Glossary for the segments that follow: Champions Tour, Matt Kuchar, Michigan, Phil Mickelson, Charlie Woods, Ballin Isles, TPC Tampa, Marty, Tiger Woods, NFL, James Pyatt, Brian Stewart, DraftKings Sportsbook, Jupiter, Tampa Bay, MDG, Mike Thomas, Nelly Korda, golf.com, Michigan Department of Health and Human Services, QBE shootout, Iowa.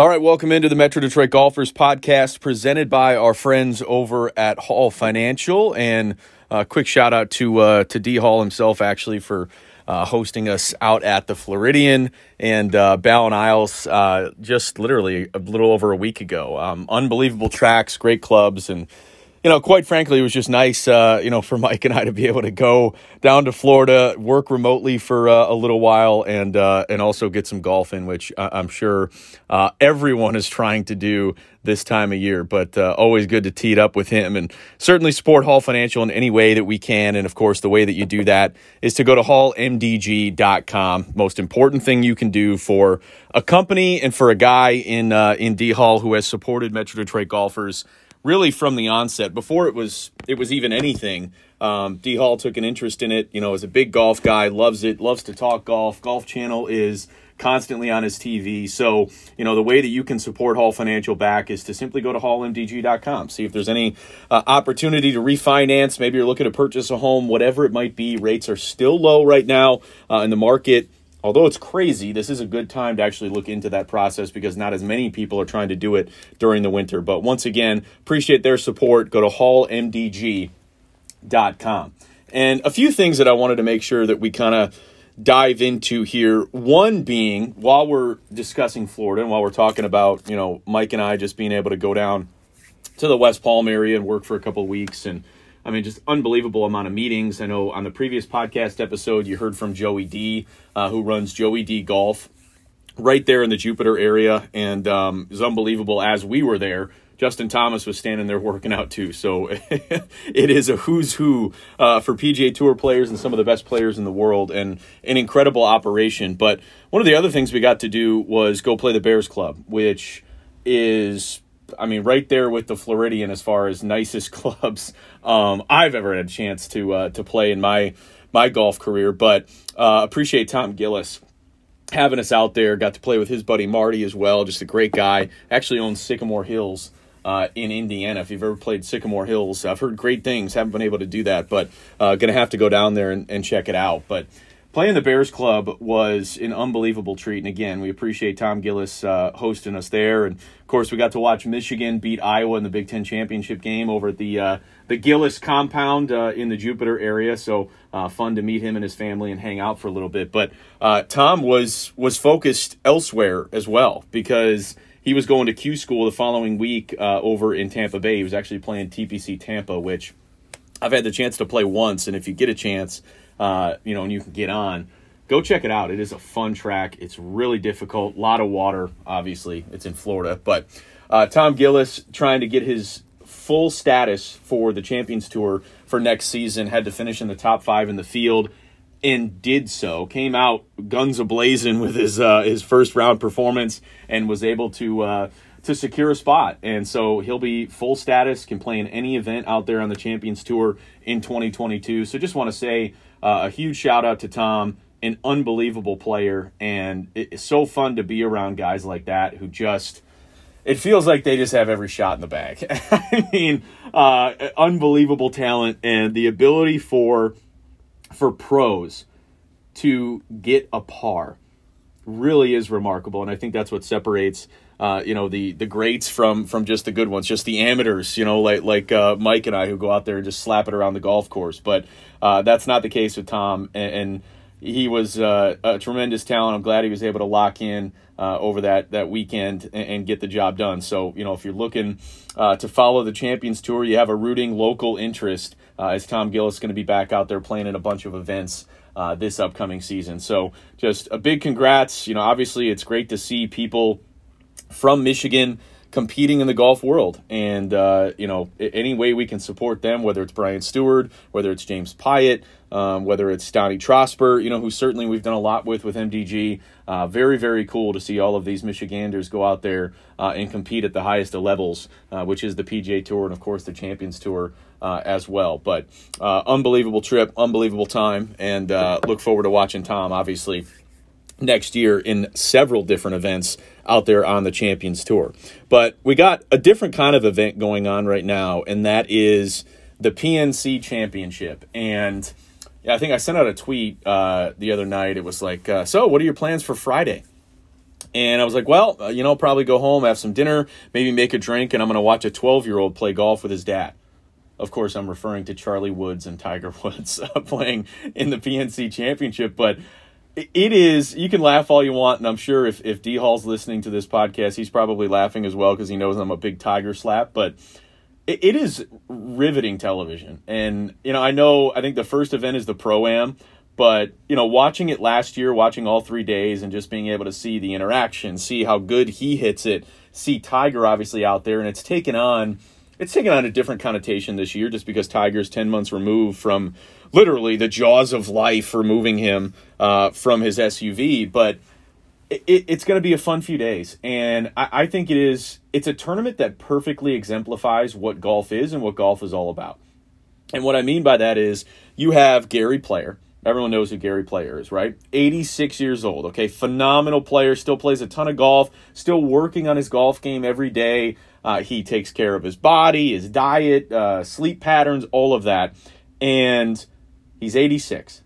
All right, welcome into the Metro Detroit Golfers Podcast presented by our friends over at Hall Financial. And a quick shout out to D Hall himself, actually, for hosting us out at the Floridian and Ballin Isles just literally a little over a week ago. Unbelievable tracks, great clubs, and quite frankly, it was just nice, for Mike and I to be able to go down to Florida, work remotely for a little while, and also get some golf in, which I'm sure everyone is trying to do this time of year. But always good to tee it up with him, and certainly support Hall Financial in any way that we can. And of course, the way that you do that is to go to HallMDG.com. Most important thing you can do for a company and for a guy in D Hall who has supported Metro Detroit golfers really from the onset, before it was even anything. D Hall took an interest in it, is a big golf guy, loves it, loves to talk golf. Golf Channel is constantly on his TV. So, the way that you can support Hall Financial back is to simply go to HallMDG.com, see if there's any opportunity to refinance. Maybe you're looking to purchase a home, whatever it might be. Rates are still low right now in the market. Although it's crazy, this is a good time to actually look into that process because not as many people are trying to do it during the winter. But once again, appreciate their support. Go to HallMDG.com. And a few things that I wanted to make sure that we kind of dive into here. One being, while we're discussing Florida and while we're talking about, Mike and I just being able to go down to the West Palm area and work for a couple of weeks, and just unbelievable amount of meetings. I know on the previous podcast episode, you heard from Joey D, who runs Joey D Golf right there in the Jupiter area. And it was unbelievable. As we were there, Justin Thomas was standing there working out too. So it is a who's who for PGA Tour players and some of the best players in the world, and an incredible operation. But one of the other things we got to do was go play the Bears Club, which is right there with the Floridian as far as nicest clubs I've ever had a chance to play in my golf career. But appreciate Tom Gillis having us out there. Got to play with his buddy Marty as well. Just a great guy. Actually owns Sycamore Hills in Indiana. If you've ever played Sycamore Hills, I've heard great things. Haven't been able to do that, but going to have to go down there and check it out. But playing the Bears Club was an unbelievable treat. And again, we appreciate Tom Gillis hosting us there. And of course, we got to watch Michigan beat Iowa in the Big Ten Championship game over at the Gillis compound in the Jupiter area. So fun to meet him and his family and hang out for a little bit. But Tom was focused elsewhere as well, because he was going to Q School the following week over in Tampa Bay. He was actually playing TPC Tampa, which I've had the chance to play once. And if you get a chance, and you can get on, go check it out. It is a fun track. It's really difficult. A lot of water, obviously. It's in Florida. But Tom Gillis, trying to get his full status for the Champions Tour for next season, had to finish in the top 5 in the field, and did so. Came out guns a-blazing with his first round performance, and was able to secure a spot. And so he'll be full status, can play in any event out there on the Champions Tour in 2022. So just want to say a huge shout out to Tom, an unbelievable player. And it's so fun to be around guys like that who just, it feels like they just have every shot in the bag. Unbelievable talent, and the ability for pros to get a par really is remarkable. And I think that's what separates the greats from just the good ones, just the amateurs, like Mike and I, who go out there and just slap it around the golf course. But that's not the case with Tom, and he was a tremendous talent. I'm glad he was able to lock in over that weekend and get the job done. So, if you're looking to follow the Champions Tour, you have a rooting local interest, as Tom Gillis is going to be back out there playing in a bunch of events this upcoming season. So just a big congrats. Obviously it's great to see people from Michigan competing in the golf world, and any way we can support them, whether it's Brian Stewart, whether it's James Pyatt, whether it's Donnie Trosper, who certainly we've done a lot with MDG. Very, very cool to see all of these Michiganders go out there and compete at the highest of levels, which is the PGA Tour and, of course, the Champions Tour as well. But unbelievable trip, unbelievable time, and look forward to watching Tom, obviously, next year in several different events out there on the Champions Tour. But we got a different kind of event going on right now, and that is the PNC Championship. And I think I sent out a tweet the other night. It was like, so what are your plans for Friday? And I was like, well, you know, probably go home, have some dinner, maybe make a drink, and I'm going to watch a 12-year-old play golf with his dad. Of course, I'm referring to Charlie Woods and Tiger Woods playing in the PNC Championship. But it is, you can laugh all you want, and I'm sure if D Hall's listening to this podcast, he's probably laughing as well because he knows I'm a big Tiger slap. But it is riveting television. And, you know, I think the first event is the Pro-Am. But, you know, watching it last year, watching all 3 days and just being able to see the interaction, see how good he hits it, see Tiger obviously out there. And it's taken on a different connotation this year just because Tiger's 10 months removed from literally the jaws of life, removing him from his SUV. But it's going to be a fun few days. And I think it's a tournament that perfectly exemplifies what golf is and what golf is all about. And what I mean by that is you have Gary Player. Everyone knows who Gary Player is, right? 86 years old, okay? Phenomenal player, still plays a ton of golf, still working on his golf game every day. He takes care of his body, his diet, sleep patterns, all of that. And he's 86.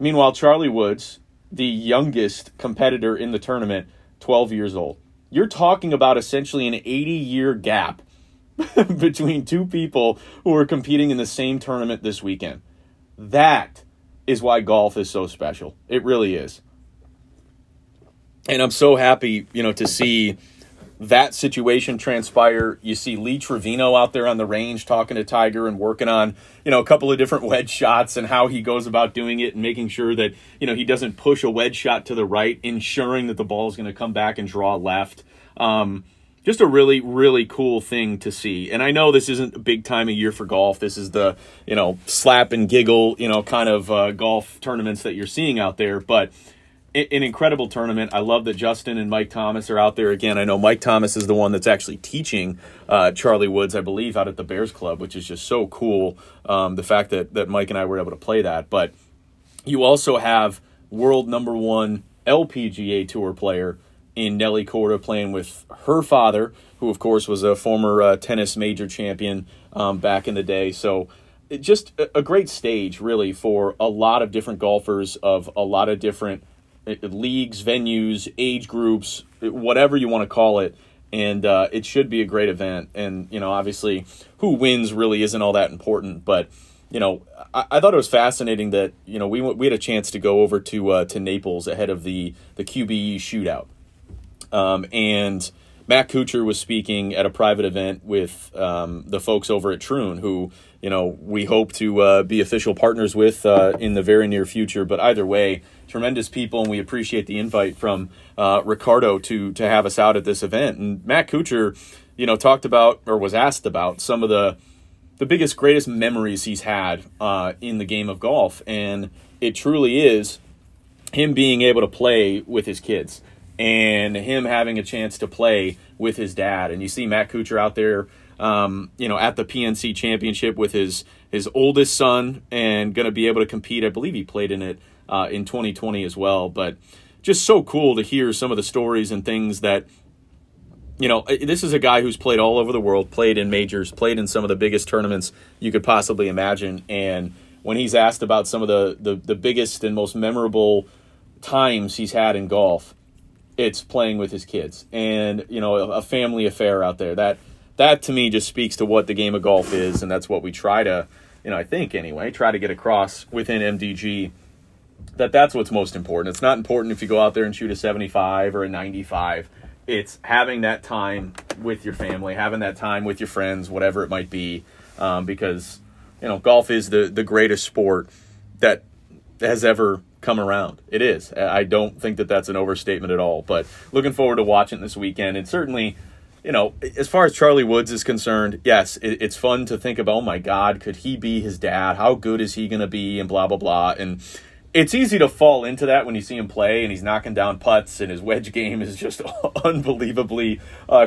Meanwhile, Charlie Woods, the youngest competitor in the tournament, 12 years old. You're talking about essentially an 80-year gap between two people who are competing in the same tournament this weekend. That is why golf is so special. It really is. And I'm so happy, you know, to see that situation transpire. You see Lee Trevino out there on the range talking to Tiger and working on, you know, a couple of different wedge shots and how he goes about doing it and making sure that, you know, he doesn't push a wedge shot to the right, ensuring that the ball is going to come back and draw left. Just a really, really cool thing to see. And I know this isn't a big time of year for golf. This is the, you know, slap and giggle, you know, kind of golf tournaments that you're seeing out there. But an incredible tournament. I love that Justin and Mike Thomas are out there again. I know Mike Thomas is the one that's actually teaching Charlie Woods, I believe, out at the Bears Club, which is just so cool, the fact that Mike and I were able to play that. But you also have world number one LPGA Tour player in Nelly Korda playing with her father, who, of course, was a former tennis major champion back in the day. So just a great stage, really, for a lot of different golfers of a lot of different leagues, venues, age groups, whatever you want to call it. And it should be a great event. And, you know, obviously who wins really isn't all that important. But, you know, I thought it was fascinating that, you know, we had a chance to go over to Naples ahead of the QBE shootout. And Matt Kuchar was speaking at a private event with the folks over at Troon, who, you know, we hope to be official partners with in the very near future. But either way, tremendous people, and we appreciate the invite from Ricardo to have us out at this event. And Matt Kuchar, you know, talked about or was asked about some of the biggest, greatest memories he's had in the game of golf. And it truly is him being able to play with his kids and him having a chance to play with his dad. And you see Matt Kuchar out there, you know, at the PNC Championship with his oldest son and going to be able to compete. I believe he played in it in 2020 as well. But just so cool to hear some of the stories and things that, you know, this is a guy who's played all over the world, played in majors, played in some of the biggest tournaments you could possibly imagine. And when he's asked about some of the biggest and most memorable times he's had in golf, it's playing with his kids and, you know, a family affair out there. That to me just speaks to what the game of golf is. And that's what we try to, you know, I think anyway, try to get across within MDG, that's what's most important. It's not important if you go out there and shoot a 75 or a 95. It's having that time with your family, having that time with your friends, whatever it might be, because, you know, golf is the greatest sport that has ever come around. It is. I don't think that's an overstatement at all, but looking forward to watching this weekend. And certainly, you know, as far as Charlie Woods is concerned, yes, it's fun to think about, oh my God, could he be his dad? How good is he going to be? And blah, blah, blah. And it's easy to fall into that when you see him play and he's knocking down putts and his wedge game is just unbelievably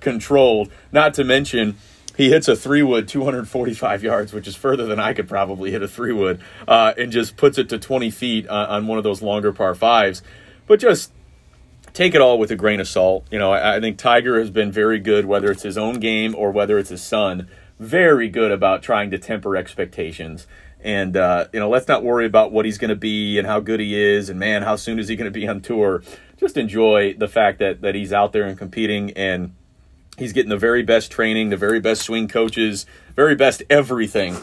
controlled. Not to mention, he hits a 3-wood 245 yards, which is further than I could probably hit a 3-wood, and just puts it to 20 feet on one of those longer par 5s. But just take it all with a grain of salt. You know, I think Tiger has been very good, whether it's his own game or whether it's his son, very good about trying to temper expectations And, let's not worry about what he's going to be and how good he is. And, man, how soon is he going to be on tour? Just enjoy the fact that he's out there and competing, and he's getting the very best training, the very best swing coaches, very best everything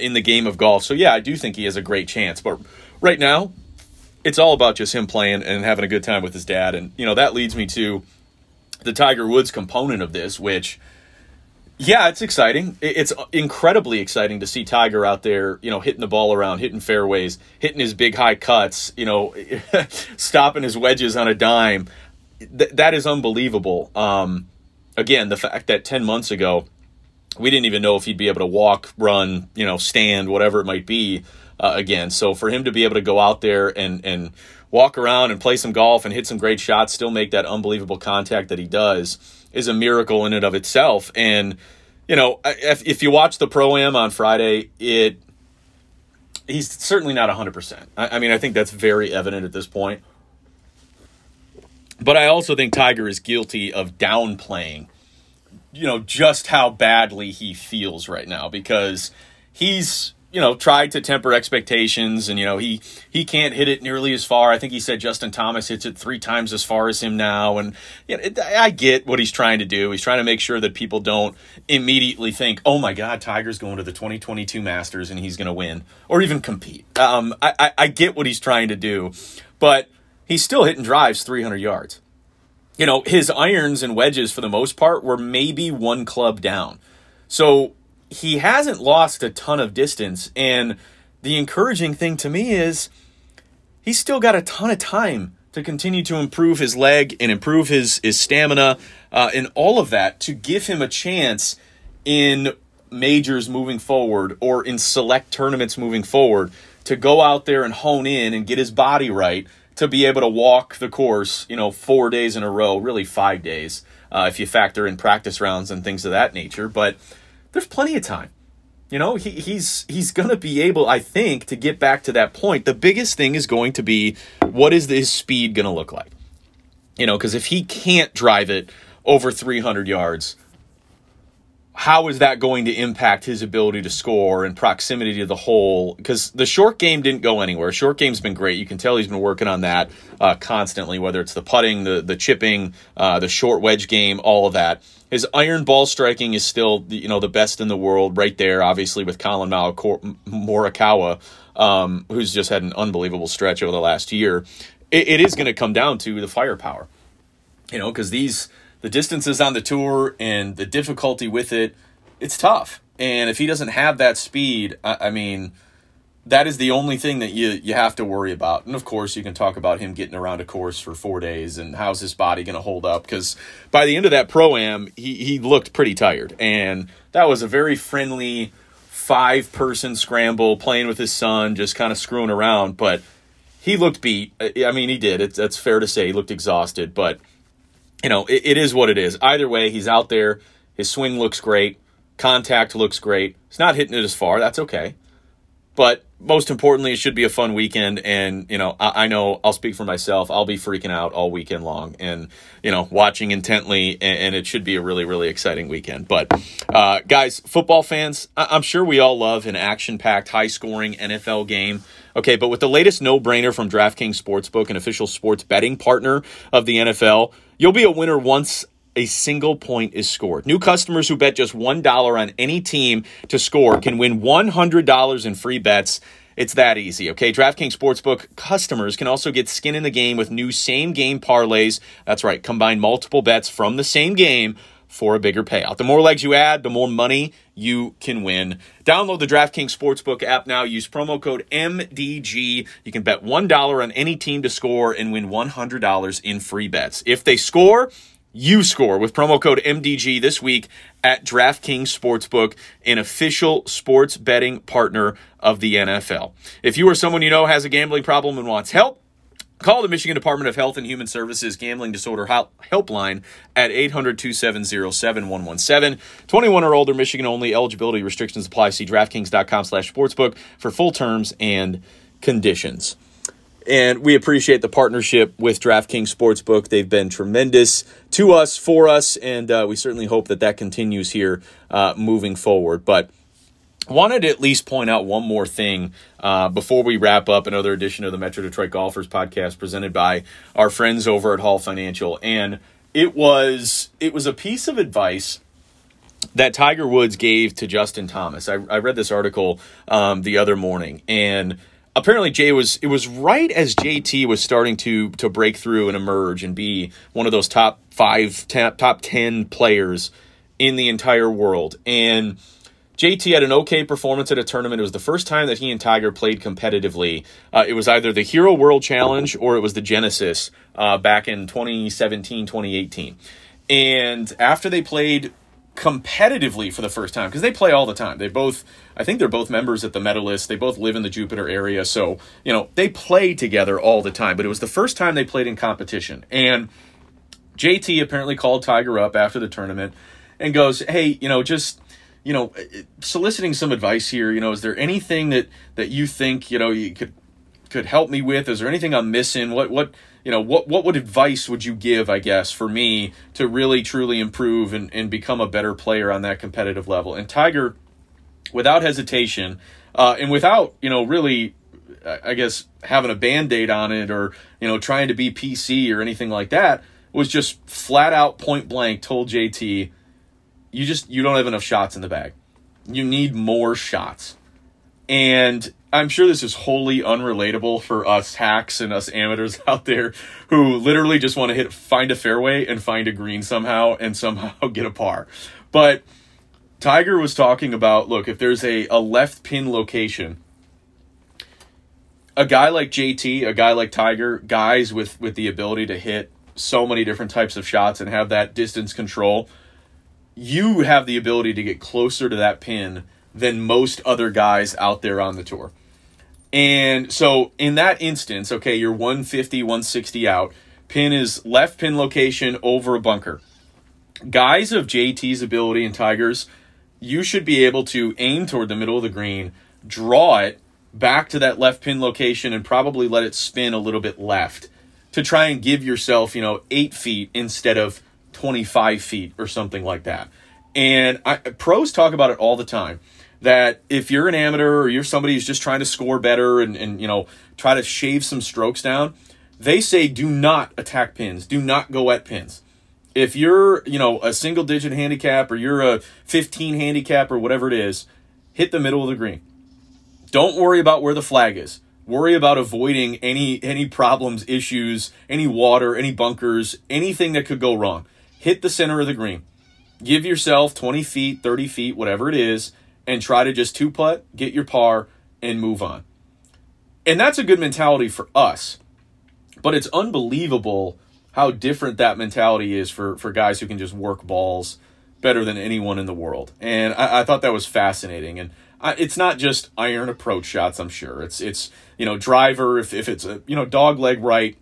in the game of golf. So, yeah, I do think he has a great chance. But right now, it's all about just him playing and having a good time with his dad. And, that leads me to the Tiger Woods component of this, which – yeah, it's exciting. It's incredibly exciting to see Tiger out there, hitting the ball around, hitting fairways, hitting his big high cuts, stopping his wedges on a dime. That is unbelievable. Again, the fact that 10 months ago, we didn't even know if he'd be able to walk, run, stand, whatever it might be again. So for him to be able to go out there and walk around and play some golf and hit some great shots, still make that unbelievable contact that he does, is a miracle in and of itself. And, if you watch the Pro-Am on Friday, he's certainly not 100%. I think that's very evident at this point. But I also think Tiger is guilty of downplaying, just how badly he feels right now, because he's, tried to temper expectations, and, he can't hit it nearly as far. I think he said Justin Thomas hits it 3 times as far as him now. And I get what he's trying to do. He's trying to make sure that people don't immediately think, oh my God, Tiger's going to the 2022 Masters and he's going to win or even compete. I get what he's trying to do, but he's still hitting drives 300 yards. His irons and wedges for the most part were maybe 1 club down. So he hasn't lost a ton of distance, and the encouraging thing to me is he's still got a ton of time to continue to improve his leg and improve his stamina and all of that to give him a chance in majors moving forward or in select tournaments moving forward to go out there and hone in and get his body right to be able to walk the course, 4 days in a row, really 5 days, if you factor in practice rounds and things of that nature. But there's plenty of time. He's going to be able, I think, to get back to that point. The biggest thing is going to be, what is his speed going to look like? Because if he can't drive it over 300 yards, how is that going to impact his ability to score and proximity to the hole? Because the short game didn't go anywhere. Short game's been great. You can tell he's been working on that constantly, whether it's the putting, the chipping, the short wedge game, all of that. His iron ball striking is still, the best in the world right there, obviously, with Colin Morikawa, who's just had an unbelievable stretch over the last year. It is going to come down to the firepower, because the distances on the tour and the difficulty with it, it's tough. And if he doesn't have that speed, that is the only thing that you have to worry about. And, of course, you can talk about him getting around a course for 4 days and how's his body going to hold up, because by the end of that Pro-Am, he looked pretty tired. And that was a very friendly 5-person scramble, playing with his son, just kind of screwing around. But he looked beat. He did. That's fair to say. He looked exhausted. But, it is what it is. Either way, he's out there. His swing looks great. Contact looks great. He's not hitting it as far. That's okay. But most importantly, it should be a fun weekend. And, I know I'll speak for myself. I'll be freaking out all weekend long and, watching intently. And it should be a really, really exciting weekend. But, guys, football fans, I'm sure we all love an action-packed, high-scoring NFL game. Okay, but with the latest no-brainer from DraftKings Sportsbook, an official sports betting partner of the NFL, you'll be a winner once a single point is scored. New customers who bet just $1 on any team to score can win $100 in free bets. It's that easy, okay? DraftKings Sportsbook customers can also get skin in the game with new same-game parlays. That's right, combine multiple bets from the same game for a bigger payout. The more legs you add, the more money you can win. Download the DraftKings Sportsbook app now. Use promo code MDG. You can bet $1 on any team to score and win $100 in free bets. If they score, you score with promo code MDG this week at DraftKings Sportsbook, an official sports betting partner of the NFL. If you or someone you know has a gambling problem and wants help, call the Michigan Department of Health and Human Services Gambling Disorder Helpline at 800-270-7117. 21 or older, Michigan only. Eligibility restrictions apply. See DraftKings.com/sportsbook for full terms and conditions. And we appreciate the partnership with DraftKings Sportsbook. They've been tremendous to us, for us, and we certainly hope that continues here moving forward. But Wanted to at least point out one more thing before we wrap up another edition of the Metro Detroit Golfers podcast presented by our friends over at Hall Financial. And it was a piece of advice that Tiger Woods gave to Justin Thomas. I read this article the other morning, and apparently it was right as JT was starting to break through and emerge and be one of those top 10 players in the entire world. And JT had an okay performance at a tournament. It was the first time that he and Tiger played competitively. It was either the Hero World Challenge or it was the Genesis back in 2017, 2018. And after they played competitively for the first time, because they play all the time. I think they're both members at the Medalist. They both live in the Jupiter area. So, they play together all the time. But it was the first time they played in competition. And JT apparently called Tiger up after the tournament and goes, hey, soliciting some advice here, is there anything that you think, you could help me with? Is there anything I'm missing? What advice would you give, I guess, for me to really truly improve and become a better player on that competitive level? And Tiger, without hesitation, and without, really, I guess, having a Band-Aid on it or, trying to be PC or anything like that, was just flat out point blank told JT, you don't have enough shots in the bag. You need more shots. And I'm sure this is wholly unrelatable for us hacks and us amateurs out there who literally just want to find a fairway and find a green somehow and somehow get a par. But Tiger was talking about, look, if there's a left pin location, a guy like JT, a guy like Tiger, guys with the ability to hit so many different types of shots and have that distance control, you have the ability to get closer to that pin than most other guys out there on the tour. And so in that instance, okay, you're 150, 160 out. Pin is left pin location over a bunker. Guys of JT's ability and Tiger's, you should be able to aim toward the middle of the green, draw it back to that left pin location, and probably let it spin a little bit left to try and give yourself, 8 feet instead of 25 feet or something like that. And pros talk about it all the time, that if you're an amateur or you're somebody who's just trying to score better and try to shave some strokes down, they say do not attack pins, do not go at pins. If you're, a single digit handicap or you're a 15 handicap or whatever it is, hit the middle of the green. Don't worry about where the flag is. Worry about avoiding any problems, issues, any water, any bunkers, anything that could go wrong. Hit the center of the green. Give yourself 20 feet, 30 feet, whatever it is, and try to just two-putt, get your par, and move on. And that's a good mentality for us. But it's unbelievable how different that mentality is for guys who can just work balls better than anyone in the world. And I thought that was fascinating. And it's not just iron approach shots, I'm sure. It's driver, if it's a dog leg right,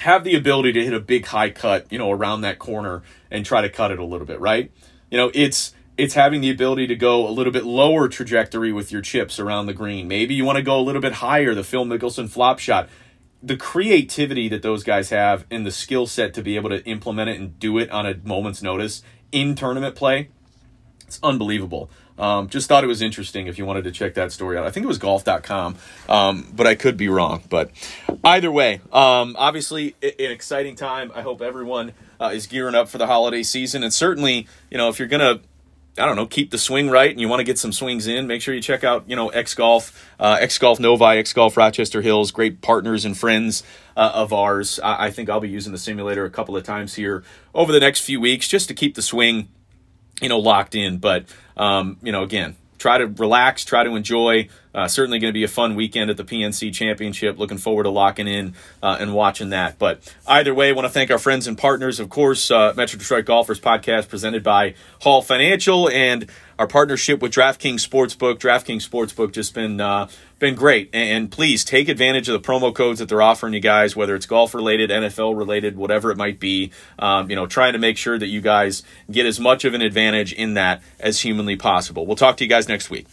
have the ability to hit a big high cut, around that corner and try to cut it a little bit, right? It's having the ability to go a little bit lower trajectory with your chips around the green. Maybe you want to go a little bit higher, the Phil Mickelson flop shot. The creativity that those guys have and the skill set to be able to implement it and do it on a moment's notice in tournament play, it's unbelievable. Just thought it was interesting if you wanted to check that story out. I think it was golf.com, but I could be wrong. But either way, obviously an exciting time. I hope everyone is gearing up for the holiday season. And certainly, if you're going to, keep the swing right and you want to get some swings in, make sure you check out, X-Golf, X-Golf Novi, X-Golf Rochester Hills, great partners and friends of ours. I think I'll be using the simulator a couple of times here over the next few weeks just to keep the swing locked in. But, again, try to relax, try to enjoy. Certainly going to be a fun weekend at the PNC Championship. Looking forward to locking in and watching that. But either way, I want to thank our friends and partners, of course, Metro Detroit Golfers Podcast presented by Hall Financial and our partnership with DraftKings Sportsbook. DraftKings Sportsbook just been great. And please take advantage of the promo codes that they're offering you guys, whether it's golf-related, NFL-related, whatever it might be. Trying to make sure that you guys get as much of an advantage in that as humanly possible. We'll talk to you guys next week.